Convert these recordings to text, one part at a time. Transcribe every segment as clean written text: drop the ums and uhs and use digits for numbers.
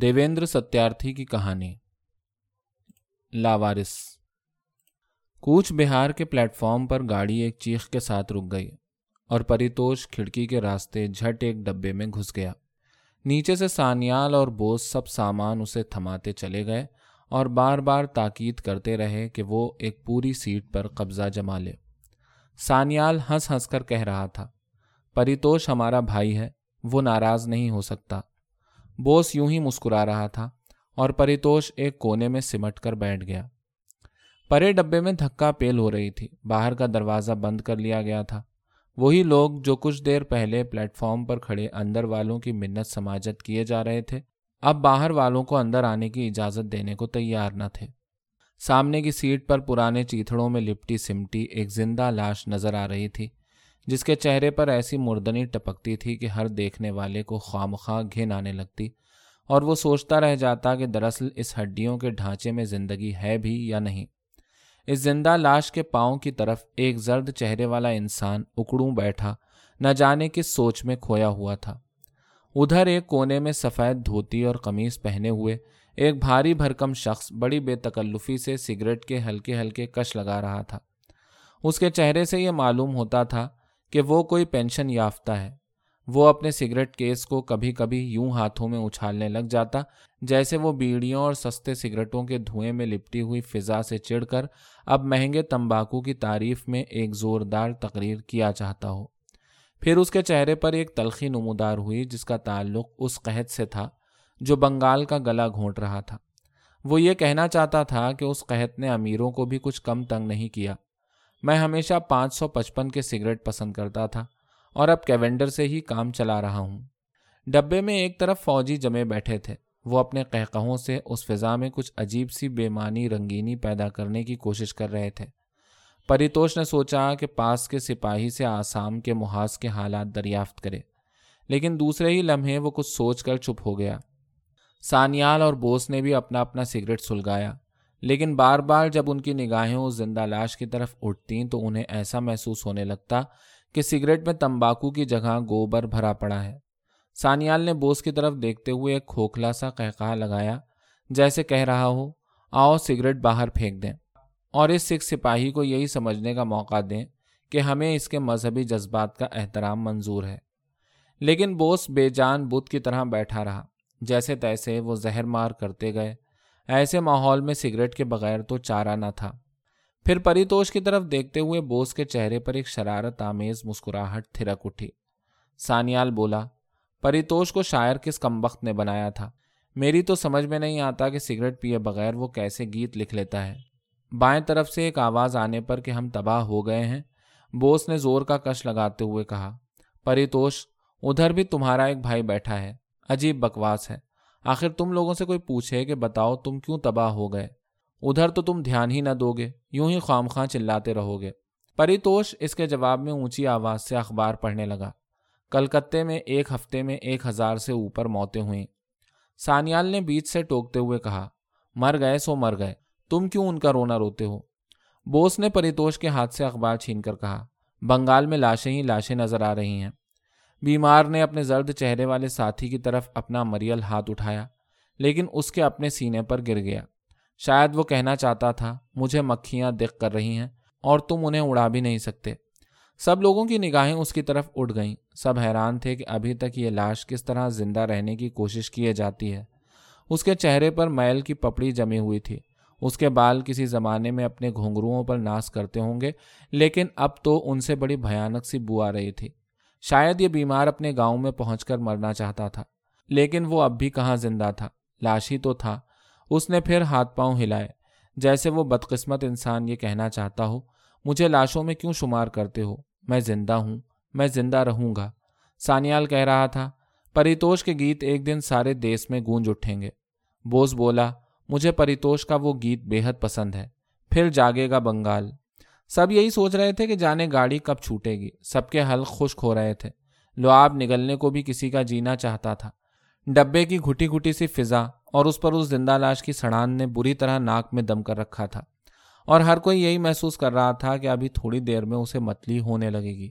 دیویندر ستیارتھی کی کہانی لاوارث۔ کوچ بہار کے پلیٹ فارم پر گاڑی ایک چیخ کے ساتھ رک گئی اور پریتوش کھڑکی کے راستے جھٹ ایک ڈبے میں گھس گیا۔ نیچے سے سانیال اور بوس سب سامان اسے تھماتے چلے گئے اور بار بار تاکید کرتے رہے کہ وہ ایک پوری سیٹ پر قبضہ جما لے۔ سانیال ہنس ہنس کر کہہ رہا تھا، پریتوش ہمارا بھائی ہے، وہ ناراض نہیں ہو سکتا۔ بوس یوں ہی مسکرا رہا تھا اور پریتوش ایک کونے میں سمٹ کر بیٹھ گیا۔ پرے ڈبے میں دھکا پیل ہو رہی تھی، باہر کا دروازہ بند کر لیا گیا تھا۔ وہی لوگ جو کچھ دیر پہلے پلیٹ فارم پر کھڑے اندر والوں کی منت سماجت کیے جا رہے تھے، اب باہر والوں کو اندر آنے کی اجازت دینے کو تیار نہ تھے۔ سامنے کی سیٹ پر پرانے چیتھڑوں میں لپٹی سمٹی ایک زندہ لاش نظر آ رہی تھی، جس کے چہرے پر ایسی مردنی ٹپکتی تھی کہ ہر دیکھنے والے کو خامخواہ گھن آنے لگتی اور وہ سوچتا رہ جاتا کہ دراصل اس ہڈیوں کے ڈھانچے میں زندگی ہے بھی یا نہیں۔ اس زندہ لاش کے پاؤں کی طرف ایک زرد چہرے والا انسان اکڑوں بیٹھا نہ جانے کس سوچ میں کھویا ہوا تھا۔ ادھر ایک کونے میں سفید دھوتی اور قمیص پہنے ہوئے ایک بھاری بھرکم شخص بڑی بے تکلفی سے سگریٹ کے ہلکے ہلکے کش لگا رہا تھا۔ اس کے چہرے سے یہ معلوم ہوتا تھا کہ وہ کوئی پینشن یافتہ ہے۔ وہ اپنے سگریٹ کیس کو کبھی کبھی یوں ہاتھوں میں اچھالنے لگ جاتا جیسے وہ بیڑیوں اور سستے سگریٹوں کے دھوئیں میں لپٹی ہوئی فضا سے چڑ کر اب مہنگے تمباکو کی تعریف میں ایک زوردار تقریر کیا چاہتا ہو۔ پھر اس کے چہرے پر ایک تلخی نمودار ہوئی جس کا تعلق اس قحط سے تھا جو بنگال کا گلا گھونٹ رہا تھا۔ وہ یہ کہنا چاہتا تھا کہ اس قحط نے امیروں کو بھی کچھ کم تنگ نہیں کیا۔ میں ہمیشہ 555 کے سگریٹ پسند کرتا تھا اور اب کیونڈر سے ہی کام چلا رہا ہوں۔ ڈبے میں ایک طرف فوجی جمے بیٹھے تھے، وہ اپنے قہقہوں سے اس فضا میں کچھ عجیب سی بے معنی رنگینی پیدا کرنے کی کوشش کر رہے تھے۔ پریتوش نے سوچا کہ پاس کے سپاہی سے آسام کے محاذ کے حالات دریافت کرے، لیکن دوسرے ہی لمحے وہ کچھ سوچ کر چپ ہو گیا۔ سانیال اور بوس نے بھی اپنا اپنا سگریٹ سلگایا، لیکن بار بار جب ان کی نگاہیں اس زندہ لاش کی طرف اٹھتیں تو انہیں ایسا محسوس ہونے لگتا کہ سگریٹ میں تمباکو کی جگہ گوبر بھرا پڑا ہے۔ سانیال نے بوس کی طرف دیکھتے ہوئے ایک کھوکھلا سا قہقہہ لگایا جیسے کہہ رہا ہو، آؤ سگریٹ باہر پھینک دیں اور اس سکھ سپاہی کو یہی سمجھنے کا موقع دیں کہ ہمیں اس کے مذہبی جذبات کا احترام منظور ہے۔ لیکن بوس بے جان بت کی طرح بیٹھا رہا، جیسے تیسے وہ زہر مار کرتے گئے۔ ایسے ماحول میں سگریٹ کے بغیر تو چارہ نہ تھا۔ پھر پریتوش کی طرف دیکھتے ہوئے بوس کے چہرے پر ایک شرارت آمیز مسکراہٹ تھرک اٹھی۔ سانیال بولا، پریتوش کو شاعر کس کمبخت نے بنایا تھا؟ میری تو سمجھ میں نہیں آتا کہ سگریٹ پیے بغیر وہ کیسے گیت لکھ لیتا ہے۔ بائیں طرف سے ایک آواز آنے پر کہ ہم تباہ ہو گئے ہیں، بوس نے زور کا کش لگاتے ہوئے کہا، پریتوش ادھر بھی تمہارا ایک بھائی بیٹھا ہے، عجیب بکواس ہے۔ آخر تم لوگوں سے کوئی پوچھے کہ بتاؤ تم کیوں تباہ ہو گئے، ادھر تو تم دھیان ہی نہ دو گے، یوں ہی خام خواہ چلاتے رہو گے۔ پریتوش اس کے جواب میں اونچی آواز سے اخبار پڑھنے لگا، کلکتے میں ایک ہفتے میں 1000 سے اوپر موتیں ہوئیں۔ سانیال نے بیچ سے ٹوکتے ہوئے کہا، مر گئے سو مر گئے، تم کیوں ان کا رونا روتے ہو؟ بوس نے پریتوش کے ہاتھ سے اخبار چھین کر کہا، بنگال میں لاشیں ہی لاشیں نظر آ رہی ہیں۔ بیمار نے اپنے زرد چہرے والے ساتھی کی طرف اپنا مریل ہاتھ اٹھایا، لیکن اس کے اپنے سینے پر گر گیا۔ شاید وہ کہنا چاہتا تھا، مجھے مکھیاں دکھ کر رہی ہیں اور تم انہیں اڑا بھی نہیں سکتے۔ سب لوگوں کی نگاہیں اس کی طرف اٹھ گئیں، سب حیران تھے کہ ابھی تک یہ لاش کس طرح زندہ رہنے کی کوشش کیے جاتی ہے۔ اس کے چہرے پر میل کی پپڑی جمی ہوئی تھی، اس کے بال کسی زمانے میں اپنے گھنگروؤں پر ناس کرتے ہوں گے، لیکن اب تو ان سے بڑی بھیانک سی بو آ رہی تھی۔ شاید یہ بیمار اپنے گاؤں میں پہنچ کر مرنا چاہتا تھا، لیکن وہ اب بھی کہاں زندہ تھا، لاش ہی تو تھا۔ اس نے پھر ہاتھ پاؤں ہلائے، جیسے وہ بدقسمت انسان یہ کہنا چاہتا ہو، مجھے لاشوں میں کیوں شمار کرتے ہو، میں زندہ ہوں، میں زندہ رہوں گا۔ سانیال کہہ رہا تھا، پریتوش کے گیت ایک دن سارے دیس میں گونج اٹھیں گے۔ بوس بولا، مجھے پریتوش کا وہ گیت بے حد پسند ہے، پھر جاگے گا بنگال۔ سب یہی سوچ رہے تھے کہ جانے گاڑی کب چھوٹے گی، سب کے حلق خشک ہو رہے تھے، لعاب نگلنے کو بھی کسی کا جینا چاہتا تھا۔ ڈبے کی گھٹی گھٹی سی فضا اور اس پر اس زندہ لاش کی سڑان نے بری طرح ناک میں دم کر رکھا تھا، اور ہر کوئی یہی محسوس کر رہا تھا کہ ابھی تھوڑی دیر میں اسے متلی ہونے لگے گی۔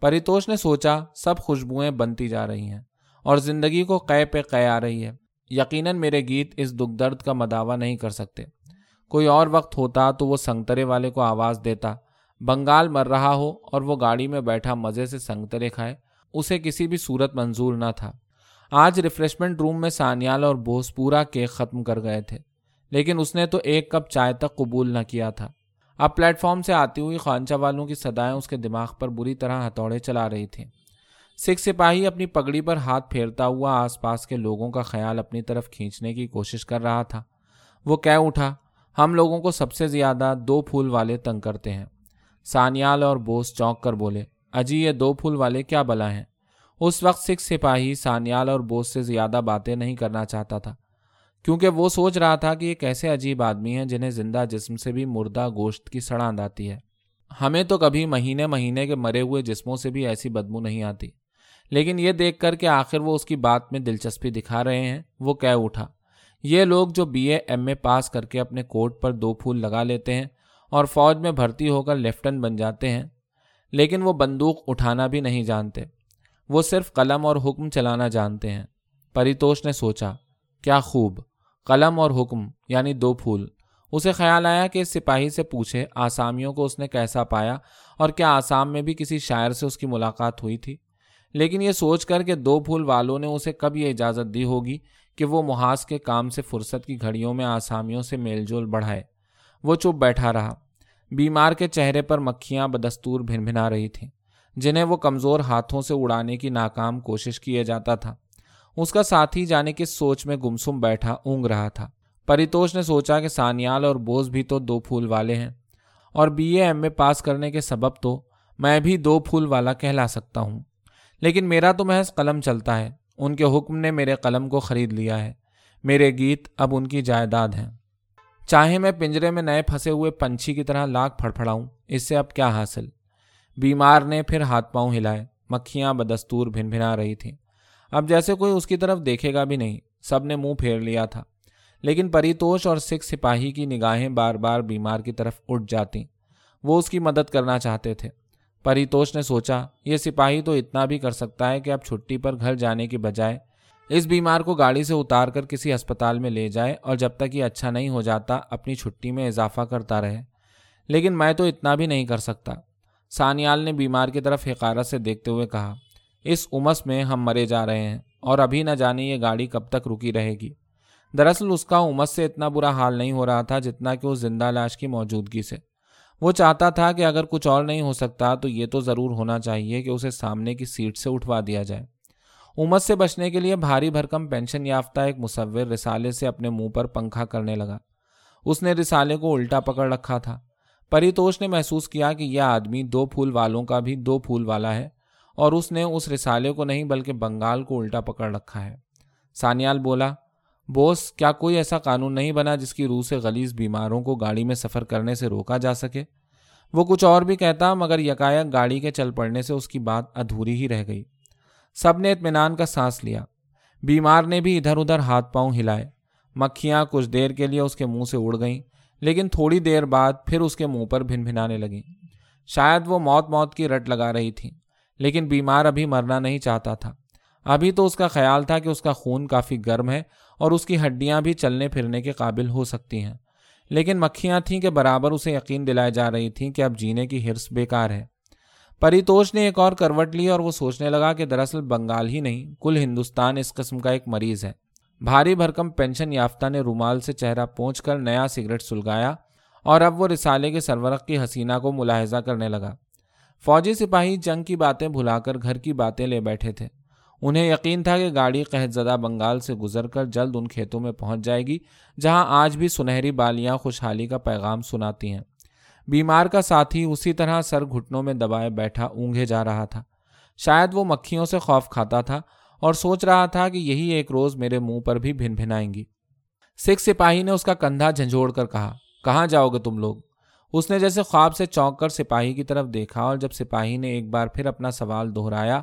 پریتوش نے سوچا، سب خوشبوئیں بنتی جا رہی ہیں اور زندگی کو قے پہ قے آ رہی ہے، یقیناً میرے گیت اس دکھ درد کا مداوع نہیں کر سکتے۔ کوئی اور وقت ہوتا تو وہ سنگترے والے کو آواز دیتا، بنگال مر رہا ہو اور وہ گاڑی میں بیٹھا مزے سے سنگترے کھائے، اسے کسی بھی صورت منظور نہ تھا۔ آج ریفریشمنٹ روم میں سانیال اور بھوس پورا کیک ختم کر گئے تھے، لیکن اس نے تو ایک کپ چائے تک قبول نہ کیا تھا۔ اب پلیٹ فارم سے آتی ہوئی خانچہ والوں کی صدائیں اس کے دماغ پر بری طرح ہتھوڑے چلا رہی تھیں۔ سکھ سپاہی اپنی پگڑی پر ہاتھ پھیرتا ہوا آس پاس کے لوگوں کا خیال اپنی طرف کھینچنے کی کوشش کر رہا تھا۔ وہ کہہ اٹھا، ہم لوگوں کو سب سے زیادہ دو پھول والے تنگ کرتے ہیں۔ سانیال اور بوس چونک کر بولے، اجی یہ دو پھول والے کیا بلا ہیں؟ اس وقت سکھ سپاہی سانیال اور بوس سے زیادہ باتیں نہیں کرنا چاہتا تھا، کیونکہ وہ سوچ رہا تھا کہ یہ کیسے عجیب آدمی ہیں جنہیں زندہ جسم سے بھی مردہ گوشت کی سڑاند آتی ہے۔ ہمیں تو کبھی مہینے مہینے کے مرے ہوئے جسموں سے بھی ایسی بدبو نہیں آتی، لیکن یہ دیکھ کر کہ آخر وہ اس کی بات میں دلچسپی دکھا رہے ہیں، وہ کہہ اٹھا، یہ لوگ جو BA MA پاس کر کے اپنے کوٹ پر دو پھول لگا لیتے ہیں اور فوج میں بھرتی ہو کر لیفٹنٹ بن جاتے ہیں، لیکن وہ بندوق اٹھانا بھی نہیں جانتے، وہ صرف قلم اور حکم چلانا جانتے ہیں۔ پریتوش نے سوچا، کیا خوب، قلم اور حکم یعنی دو پھول۔ اسے خیال آیا کہ اس سپاہی سے پوچھے آسامیوں کو اس نے کیسا پایا اور کیا آسام میں بھی کسی شاعر سے اس کی ملاقات ہوئی تھی، لیکن یہ سوچ کر کہ دو پھول والوں نے اسے کب یہ اجازت دی ہوگی کہ وہ محاذ کے کام سے فرصت کی گھڑیوں میں آسامیوں سے میل جول بڑھائے، وہ چپ بیٹھا رہا۔ بیمار کے چہرے پر مکھیاں بدستور بھن بھنا رہی تھیں، جنہیں وہ کمزور ہاتھوں سے اڑانے کی ناکام کوشش کیے جاتا تھا۔ اس کا ساتھی جانے کی سوچ میں گمسم بیٹھا اونگ رہا تھا۔ پریتوش نے سوچا کہ سانیال اور بوس بھی تو دو پھول والے ہیں، اور BA MA پاس کرنے کے سبب تو میں بھی دو پھول والا کہلا سکتا ہوں، لیکن میرا تو محض قلم چلتا ہے، ان کے حکم نے میرے قلم کو خرید لیا ہے، میرے گیت اب ان کی جائیداد ہیں۔ چاہے میں پنجرے میں نئے پھنسے ہوئے پنچھی کی طرح لاکھ پھڑپھڑاؤں، اس سے اب کیا حاصل۔ بیمار نے پھر ہاتھ پاؤں ہلائے، مکھیاں بدستور بھن بھنا رہی تھیں، اب جیسے کوئی اس کی طرف دیکھے گا بھی نہیں، سب نے منہ پھیر لیا تھا، لیکن پریتوش اور سکھ سپاہی کی نگاہیں بار بار بیمار کی طرف اٹھ جاتیں، وہ اس کی مدد کرنا چاہتے تھے۔ پریتوش نے سوچا، یہ سپاہی تو اتنا بھی کر سکتا ہے کہ اب چھٹی پر گھر جانے کی بجائے اس بیمار کو گاڑی سے اتار کر کسی ہسپتال میں لے جائے اور جب تک یہ اچھا نہیں ہو جاتا اپنی چھٹی میں اضافہ کرتا رہے، لیکن میں تو اتنا بھی نہیں کر سکتا۔ سانیال نے بیمار کی طرف حقارت سے دیکھتے ہوئے کہا، اس امس میں ہم مرے جا رہے ہیں اور ابھی نہ جانے یہ گاڑی کب تک رکی رہے گی۔ دراصل اس کا امس سے اتنا برا حال نہیں ہو رہا تھا جتنا کہ اس زندہ لاش کی موجودگی سے۔ وہ چاہتا تھا کہ اگر کچھ اور نہیں ہو سکتا تو یہ تو ضرور ہونا چاہیے کہ اسے سامنے کی سیٹ سے اٹھوا دیا جائے۔ امس سے بچنے کے لیے بھاری بھرکم پینشن یافتہ ایک مصور رسالے سے اپنے منہ پر پنکھا کرنے لگا۔ اس نے رسالے کو الٹا پکڑ رکھا تھا۔ پریتوش نے محسوس کیا کہ یہ آدمی دو پھول والوں کا بھی دو پھول والا ہے، اور اس نے اس رسالے کو نہیں بلکہ بنگال کو الٹا پکڑ رکھا ہے۔ سانیال بولا، بوس، کیا کوئی ایسا قانون نہیں بنا جس کی روح سے غلیظ بیماروں کو گاڑی میں سفر کرنے سے روکا جا سکے؟ وہ کچھ اور بھی کہتا مگر یکایک گاڑی کے چل پڑنے سے اس کی بات ادھوری ہی رہ گئی۔ سب نے اطمینان کا سانس لیا، بیمار نے بھی ادھر ادھر ہاتھ پاؤں ہلائے۔ مکھیاں کچھ دیر کے لیے اس کے منہ سے اڑ گئیں، لیکن تھوڑی دیر بعد پھر اس کے منہ پر بھن بھنانے لگیں۔ شاید وہ موت کی رٹ لگا رہی تھیں، لیکن بیمار ابھی مرنا نہیں چاہتا تھا۔ ابھی تو اس کا خیال تھا کہ اس کا خون کافی گرم ہے اور اس کی ہڈیاں بھی چلنے پھرنے کے قابل ہو سکتی ہیں، لیکن مکھیاں تھیں کہ برابر اسے یقین دلائے جا رہی تھیں کہ اب جینے کی ہرس بیکار ہے۔ پریتوش نے ایک اور کروٹ لی اور وہ سوچنے لگا کہ دراصل بنگال ہی نہیں، کل ہندوستان اس قسم کا ایک مریض ہے۔ بھاری بھرکم پینشن یافتہ نے رومال سے چہرہ پونچھ کر نیا سگریٹ سلگایا اور اب وہ رسالے کے سرورق کی حسینہ کو ملاحظہ کرنے لگا۔ فوجی سپاہی جنگ کی باتیں بھلا کر گھر کی باتیں لے بیٹھے تھے۔ انہیں یقین تھا کہ گاڑی قحط زدہ بنگال سے گزر کر جلد ان کھیتوں میں پہنچ جائے گی جہاں آج بھی سنہری بالیاں خوشحالی کا پیغام سناتی ہیں۔ بیمار کا ساتھی اسی طرح سر گھٹنوں میں دبائے بیٹھا اونگھے جا رہا تھا۔ شاید وہ مکھیوں سے خوف کھاتا تھا اور سوچ رہا تھا کہ یہی ایک روز میرے منہ پر بھی بھن بھنائیں گی۔ سکھ سپاہی نے اس کا کندھا جھنجھوڑ کر کہا، کہاں جاؤ گے تم لوگ؟ اس نے جیسے خواب سے چونک کر سپاہی کی طرف دیکھا، اور جب سپاہی نے ایک بار پھر اپنا سوال دہرایا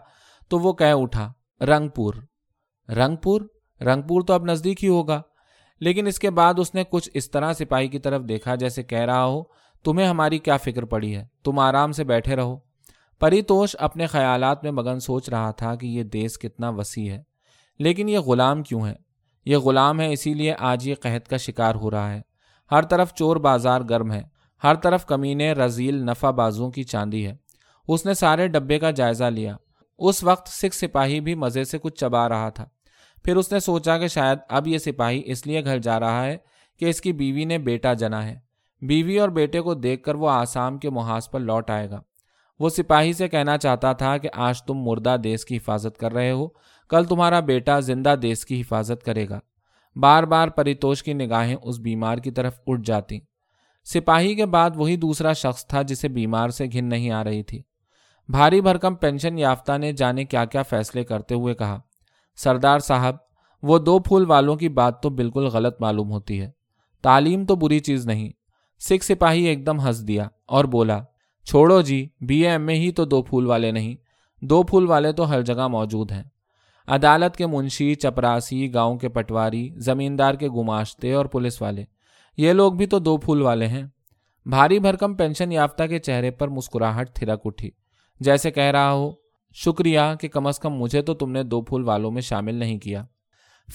تو وہ کہہ اٹھا، رنگپور تو اب نزدیک ہی ہوگا۔ لیکن اس کے بعد اس نے کچھ اس طرح سپاہی کی طرف دیکھا جیسے کہہ رہا ہو، تمہیں ہماری کیا فکر پڑی ہے، تم آرام سے بیٹھے رہو۔ پریتوش اپنے خیالات میں مگن سوچ رہا تھا کہ یہ دیس کتنا وسیع ہے، لیکن یہ غلام کیوں ہے؟ یہ غلام ہے، اسی لیے آج یہ قحط کا شکار ہو رہا ہے۔ ہر طرف چور بازار گرم ہے، ہر طرف کمینے رزیل نفع بازوں کی چاندی ہے۔ اس نے سارے ڈبے کا جائزہ لیا۔ اس وقت سکھ سپاہی بھی مزے سے کچھ چبا رہا تھا۔ پھر اس نے سوچا کہ شاید اب یہ سپاہی اس لیے گھر جا رہا ہے کہ اس کی بیوی نے بیٹا جنا ہے۔ بیوی اور بیٹے کو دیکھ کر وہ آسام کے محاذ پر لوٹ آئے گا۔ وہ سپاہی سے کہنا چاہتا تھا کہ آج تم مردہ دیس کی حفاظت کر رہے ہو، کل تمہارا بیٹا زندہ دیس کی حفاظت کرے گا۔ بار بار پریتوش کی نگاہیں اس بیمار کی طرف اٹھ جاتی۔ سپاہی کے بعد وہی دوسرا شخص تھا جسے بیمار سے گھن نہیں آ رہی تھی۔ بھاری بھرکم پینشن یافتہ نے جانے کیا کیا فیصلے کرتے ہوئے کہا، سردار صاحب، وہ دو پھول والوں کی بات تو بالکل غلط معلوم ہوتی ہے۔ تعلیم تو بری چیز نہیں۔ سکھ سپاہی ایک دم ہنس دیا اور بولا، چھوڑو جی، بی اے ایم اے ہی تو دو پھول والے نہیں، دو پھول والے تو ہر جگہ موجود ہیں۔ عدالت کے منشی، چپراسی، گاؤں کے پٹواری، زمیندار کے گماشتے اور پولیس والے، یہ لوگ بھی تو دو پھول والے ہیں۔ بھاری بھرکم پینشن یافتہ کے چہرے پر مسکراہٹ تھرک اٹھی، جیسے کہہ رہا ہو، شکریہ کہ کم از کم مجھے تو تم نے دو پھول والوں میں شامل نہیں کیا۔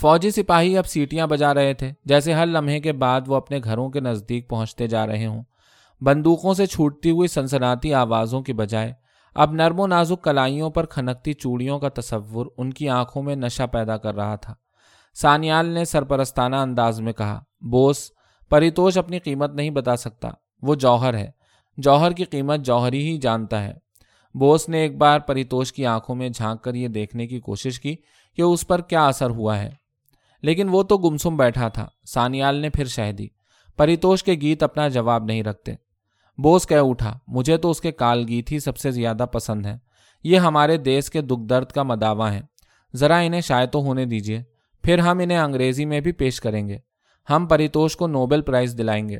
فوجی سپاہی اب سیٹیاں بجا رہے تھے، جیسے ہر لمحے کے بعد وہ اپنے گھروں کے نزدیک پہنچتے جا رہے ہوں۔ بندوقوں سے چھوٹتی ہوئی سنسناتی آوازوں کی بجائے اب نرم و نازک کلائیوں پر کھنکتی چوڑیوں کا تصور ان کی آنکھوں میں نشہ پیدا کر رہا تھا۔ سانیال نے سرپرستانہ انداز میں کہا، بوس، پریتوش اپنی قیمت نہیں بتا سکتا، وہ جوہر ہے، جوہر کی قیمت جوہری ہی جانتا ہے۔ بوس نے ایک بار پریتوش کی آنکھوں میں جھانک کر یہ دیکھنے کی کوشش کی کہ اس پر کیا اثر ہوا ہے، لیکن وہ تو گمسم بیٹھا تھا۔ سانیال نے پھر شہ دی، پریتوش کے گیت اپنا جواب نہیں رکھتے۔ بوس کہہ اٹھا، مجھے تو اس کے کال گیت ہی سب سے زیادہ پسند ہیں، یہ ہمارے دیس کے دکھ درد کا مداوع ہیں، ذرا انہیں شائع تو ہونے دیجیے، پھر ہم انہیں انگریزی میں بھی پیش کریں گے۔ ہم پریتوش کو نوبل پرائز دلائیں گے،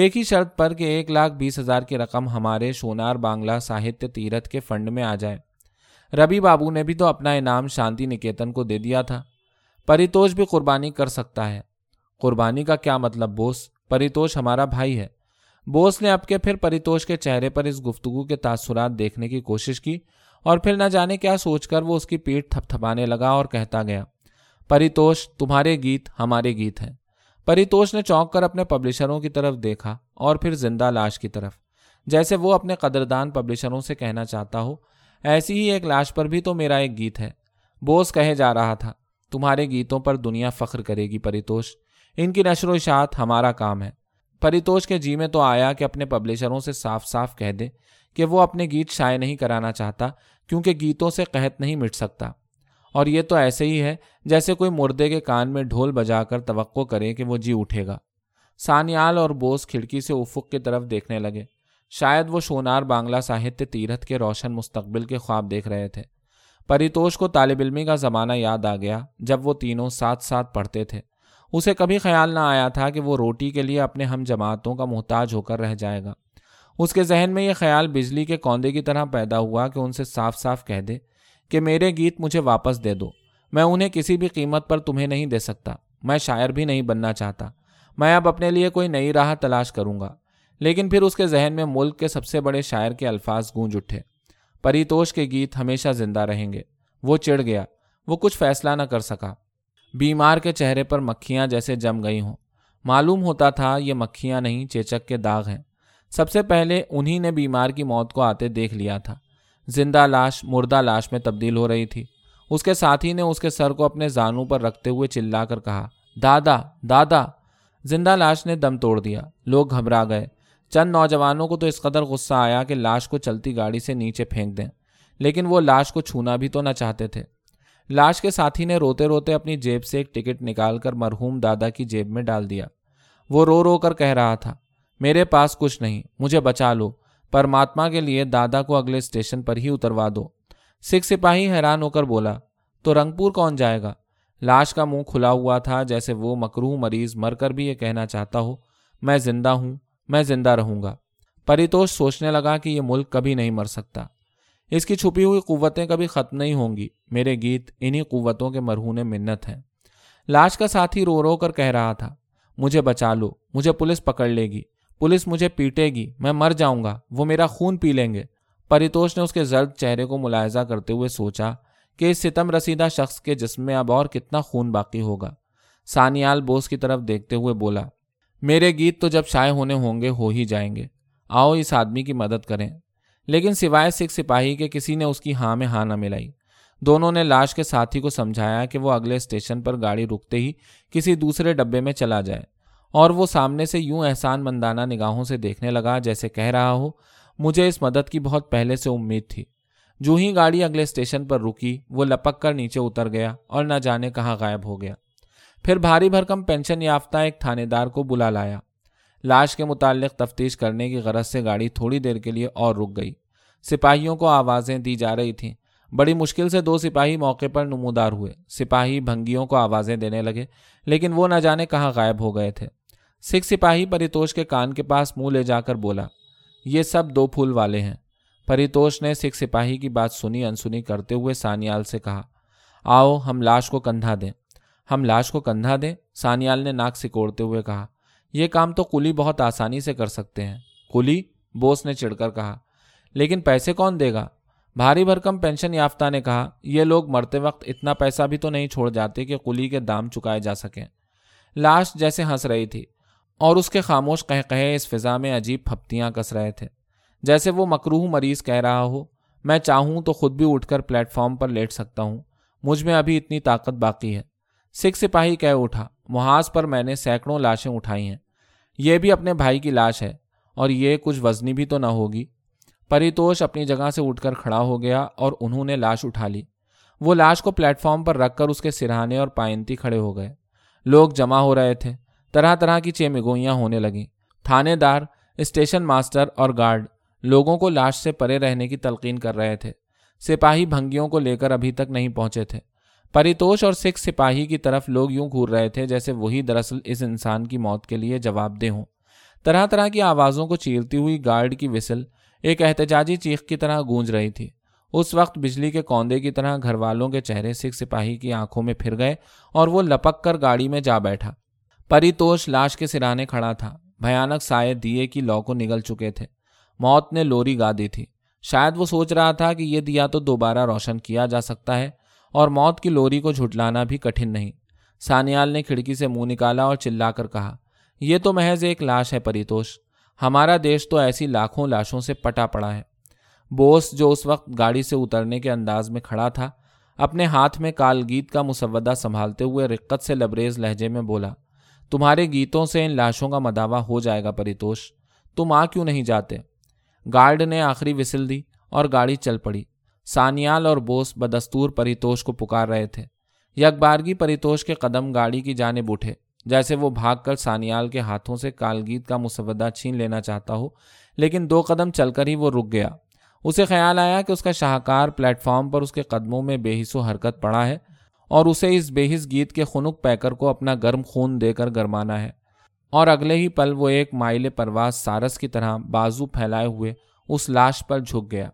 ایک ہی شرط پر کہ 120,000 کی رقم ہمارے شونار بانگلہ ساہتیہ تیرتھ کے فنڈ میں آ جائے۔ ربی بابو نے بھی تو اپنا انعام شانتی نکیتن کو دے دیا تھا، پریتوش بھی قربانی کر سکتا ہے۔ قربانی کا کیا مطلب بوس؟ پریتوش ہمارا بھائی ہے۔ بوس نے اب کے پھر پریتوش کے چہرے پر اس گفتگو کے تاثرات دیکھنے کی کوشش کی، اور پھر نہ جانے کیا سوچ کر وہ اس کی پیٹھ تھپتھپانے لگا اور کہتا گیا، پریتوش، تمہارے گیت ہمارے گیت ہیں۔ پریتوش نے چونک کر اپنے پبلشروں کی طرف دیکھا اور پھر زندہ لاش کی طرف، جیسے وہ اپنے قدردان پبلشروں سے کہنا چاہتا ہو، ایسی ہی ایک لاش پر بھی تو میرا ایک گیت ہے۔ بوس کہے جا رہا تھا، تمہارے گیتوں پر دنیا فخر کرے گی پریتوش، ان کی نشر و اشاعت ہمارا کام ہے۔ پریتوش کے جی میں تو آیا کہ اپنے پبلشروں سے صاف صاف کہہ دے کہ وہ اپنے گیت شائع نہیں کرانا چاہتا، کیونکہ گیتوں سے قحط نہیں مٹ سکتا، اور یہ تو ایسے ہی ہے جیسے کوئی مردے کے کان میں ڈھول بجا کر توقع کرے کہ وہ جی اٹھے گا۔ سانیال اور بوس کھڑکی سے افق کی طرف دیکھنے لگے، شاید وہ شونار بانگلہ ساہتیہ تیرتھ کے روشن مستقبل کے خواب دیکھ رہے تھے۔ پریتوش کو طالب علمی کا زمانہ یاد آ گیا جب وہ تینوں ساتھ ساتھ پڑھتے تھے۔ اسے کبھی خیال نہ آیا تھا کہ وہ روٹی کے لیے اپنے ہم جماعتوں کا محتاج ہو کر رہ جائے گا۔ اس کے ذہن میں یہ خیال بجلی کے کوندے کی طرح پیدا ہوا کہ ان سے صاف صاف کہہ دے کہ میرے گیت مجھے واپس دے دو، میں انہیں کسی بھی قیمت پر تمہیں نہیں دے سکتا، میں شاعر بھی نہیں بننا چاہتا، میں اب اپنے لیے کوئی نئی راہ تلاش کروں گا۔ لیکن پھر اس کے ذہن میں ملک کے سب سے بڑے شاعر کے الفاظ گونج اٹھے، پریتوش کے گیت ہمیشہ زندہ رہیں گے۔ وہ چڑ گیا، وہ کچھ فیصلہ نہ کر سکا۔ بیمار کے چہرے پر مکھیاں جیسے جم گئی ہوں، معلوم ہوتا تھا یہ مکھیاں نہیں، چیچک کے داغ ہیں۔ سب سے پہلے انہی نے بیمار کی موت کو آتے دیکھ لیا تھا۔ زندہ لاش مردہ لاش میں تبدیل ہو رہی تھی۔ اس کے ساتھی نے اس کے سر کو اپنے زانوں پر رکھتے ہوئے چلا کر کہا، دادا دادا۔ زندہ لاش نے دم توڑ دیا، لوگ گھبرا گئے۔ چند نوجوانوں کو تو اس قدر غصہ آیا کہ لاش کو چلتی گاڑی سے نیچے پھینک دیں، لیکن وہ لاش کو چھونا بھی تو نہ چاہتے تھے۔ لاش کے ساتھی نے روتے روتے اپنی جیب سے ایک ٹکٹ نکال کر مرحوم دادا کی جیب میں ڈال دیا۔ وہ رو رو کر کہہ رہا تھا، میرے پاس کچھ نہیں، مجھے بچا لو، پرماتما کے لیے دادا کو اگلے اسٹیشن پر ہی اتروا دو۔ سکھ سپاہی حیران ہو کر بولا، تو رنگ پور کون جائے گا؟ لاش کا منہ کھلا ہوا تھا، جیسے وہ مکروہ مریض مر کر بھی یہ کہنا چاہتا ہو، میں زندہ ہوں، میں زندہ رہوں گا۔ پریتوش سوچنے لگا کہ یہ ملک کبھی نہیں مر سکتا، اس کی چھپی ہوئی قوتیں کبھی ختم نہیں ہوں گی، میرے گیت انہی قوتوں کے مرہون منت ہیں۔ لاش کا ساتھی رو رو کر کہہ رہا تھا، مجھے بچا لو، مجھے پولیس پکڑ لے گی، پولیس مجھے پیٹے گی، میں مر جاؤں گا، وہ میرا خون پی لیں گے۔ پریتوش نے اس کے زرد چہرے کو ملاحظہ کرتے ہوئے سوچا کہ اس ستم رسیدہ شخص کے جسم میں اب اور کتنا خون باقی ہوگا۔ سانیال بوس کی طرف دیکھتے ہوئے بولا، میرے گیت تو جب شائع ہونے ہوں گے ہو ہی جائیں گے، آؤ اس آدمی کی مدد کریں۔ لیکن سوائے سکھ سپاہی کے کسی نے اس کی ہاں میں ہاں نہ ملائی۔ دونوں نے لاش کے ساتھی کو سمجھایا کہ وہ اگلے اسٹیشن پر گاڑی رکتے ہی کسی دوسرے ڈبے میں چلا جائے، اور وہ سامنے سے یوں احسان مندانہ نگاہوں سے دیکھنے لگا جیسے کہہ رہا ہو، مجھے اس مدد کی بہت پہلے سے امید تھی۔ جو ہی گاڑی اگلے اسٹیشن پر رکی، وہ لپک کر نیچے اتر گیا اور نہ جانے کہاں غائب ہو گیا۔ پھر بھاری بھرکم پینشن یافتہ ایک تھانے دار کو بلا لایا۔ لاش کے متعلق تفتیش کرنے کی غرض سے گاڑی تھوڑی دیر کے لیے اور رک گئی۔ سپاہیوں کو آوازیں دی جا رہی تھیں۔ بڑی مشکل سے 2 سپاہی موقع پر نمودار ہوئے۔ سپاہی بھنگیوں کو آوازیں دینے لگے، لیکن وہ نہ جانے کہاں غائب ہو گئے تھے۔ سکھ سپاہی پریتوش کے کان کے پاس منہ لے جا کر بولا، یہ سب 2 پھول والے ہیں۔ پریتوش نے سکھ سپاہی کی بات سنی انسنی کرتے ہوئے سانیال سے کہا، آؤ ہم لاش کو کندھا دیں۔ ہم لاش کو کندھا دیں؟ سانیال نے ناک سکوڑتے ہوئے کہا، یہ کام تو کلی بہت آسانی سے کر سکتے ہیں۔ کلی؟ بوس نے چڑھ کر کہا، لیکن پیسے کون دے گا؟ بھاری بھرکم پینشن یافتہ نے کہا، یہ لوگ مرتے وقت اتنا پیسہ بھی تو نہیں چھوڑ جاتے کہ کلی کے دام چکائے جا سکیں۔ لاش جیسے ہنس رہی تھی اور اس کے خاموش قہقہے اس فضا میں عجیب پھپتیاں کس رہے تھے، جیسے وہ مکروہ مریض کہہ رہا ہو، میں چاہوں تو خود بھی اٹھ کر پلیٹ فارم پر لیٹ سکتا ہوں، مجھ میں ابھی اتنی طاقت باقی ہے۔ سکھ سپاہی کہہ اٹھا، محاذ پر میں نے سینکڑوں لاشیں اٹھائی ہیں، یہ بھی اپنے بھائی کی لاش ہے، اور یہ کچھ وزنی بھی تو نہ ہوگی۔ پریتوش اپنی جگہ سے اٹھ کر کھڑا ہو گیا اور انہوں نے لاش اٹھا لی۔ وہ لاش کو پلیٹ فارم پر رکھ کر اس کے سرہانے اور پائنتی کھڑے ہو گئے۔ لوگ جمع ہو رہے تھے، طرح طرح کی چیمگوئیاں ہونے لگیں۔ تھانے دار، اسٹیشن ماسٹر اور گارڈ لوگوں کو لاش سے پرے رہنے کی تلقین کر رہے تھے۔ سپاہی بھنگیوں کو لے کر ابھی تک نہیں پہنچے تھے۔ پریتوش اور سکھ سپاہی کی طرف لوگ یوں گھور رہے تھے جیسے وہی دراصل اس انسان کی موت کے لیے جواب دہ ہوں۔ طرح طرح کی آوازوں کو چیرتی ہوئی گارڈ کی وسل ایک احتجاجی چیخ کی طرح گونج رہی تھی۔ اس وقت بجلی کے کوندے کی طرح گھر والوں کے چہرے سکھ سپاہی کی آنکھوں میں پھر گئے اور وہ لپک کر گاڑی میں جا بیٹھا۔ پریتوش لاش کے سرانے کھڑا تھا۔ بھیانک سائے دیے کی لو کو نگل چکے تھے۔ موت نے لوری گا دی تھی۔ شاید وہ سوچ رہا تھا کہ یہ دیا تو دوبارہ روشن کیا جا سکتا ہے، اور موت کی لوری کو جھٹلانا بھی کٹھن نہیں۔ سانیال نے کھڑکی سے منہ نکالا اور چلا کر کہا، یہ تو محض ایک لاش ہے پریتوش، ہمارا دیش تو ایسی لاکھوں لاشوں سے پٹا پڑا ہے۔ بوس، جو اس وقت گاڑی سے اترنے کے انداز میں کھڑا تھا، اپنے ہاتھ میں کال گیت کا مسودہ سنبھالتے ہوئے رقت سے لبریز لہجے میں بولا، تمہارے گیتوں سے ان لاشوں کا مداوع ہو جائے گا پریتوش، تم آ کیوں نہیں جاتے؟ گارڈ نے آخری وسل دی اور گاڑی چل پڑی۔ سانیال اور بوس بدستور پریتوش کو پکار رہے تھے۔ یکبارگی پریتوش کے قدم گاڑی کی جانب اٹھے، جیسے وہ بھاگ کر سانیال کے ہاتھوں سے کالگیت کا مسودہ چھین لینا چاہتا ہو، لیکن 2 قدم چل کر ہی وہ رک گیا۔ اسے خیال آیا کہ اس کا شاہکار پلیٹ فارم پر اس کے قدموں میں بے حس و حرکت پڑا ہے، اور اسے اس بے حس گیت کے خنک پیکر کو اپنا گرم خون دے کر گرمانا ہے۔ اور اگلے ہی پل وہ ایک مائل پرواز سارس کی طرح بازو پھیلائے ہوئے اس لاش پر جھک گیا۔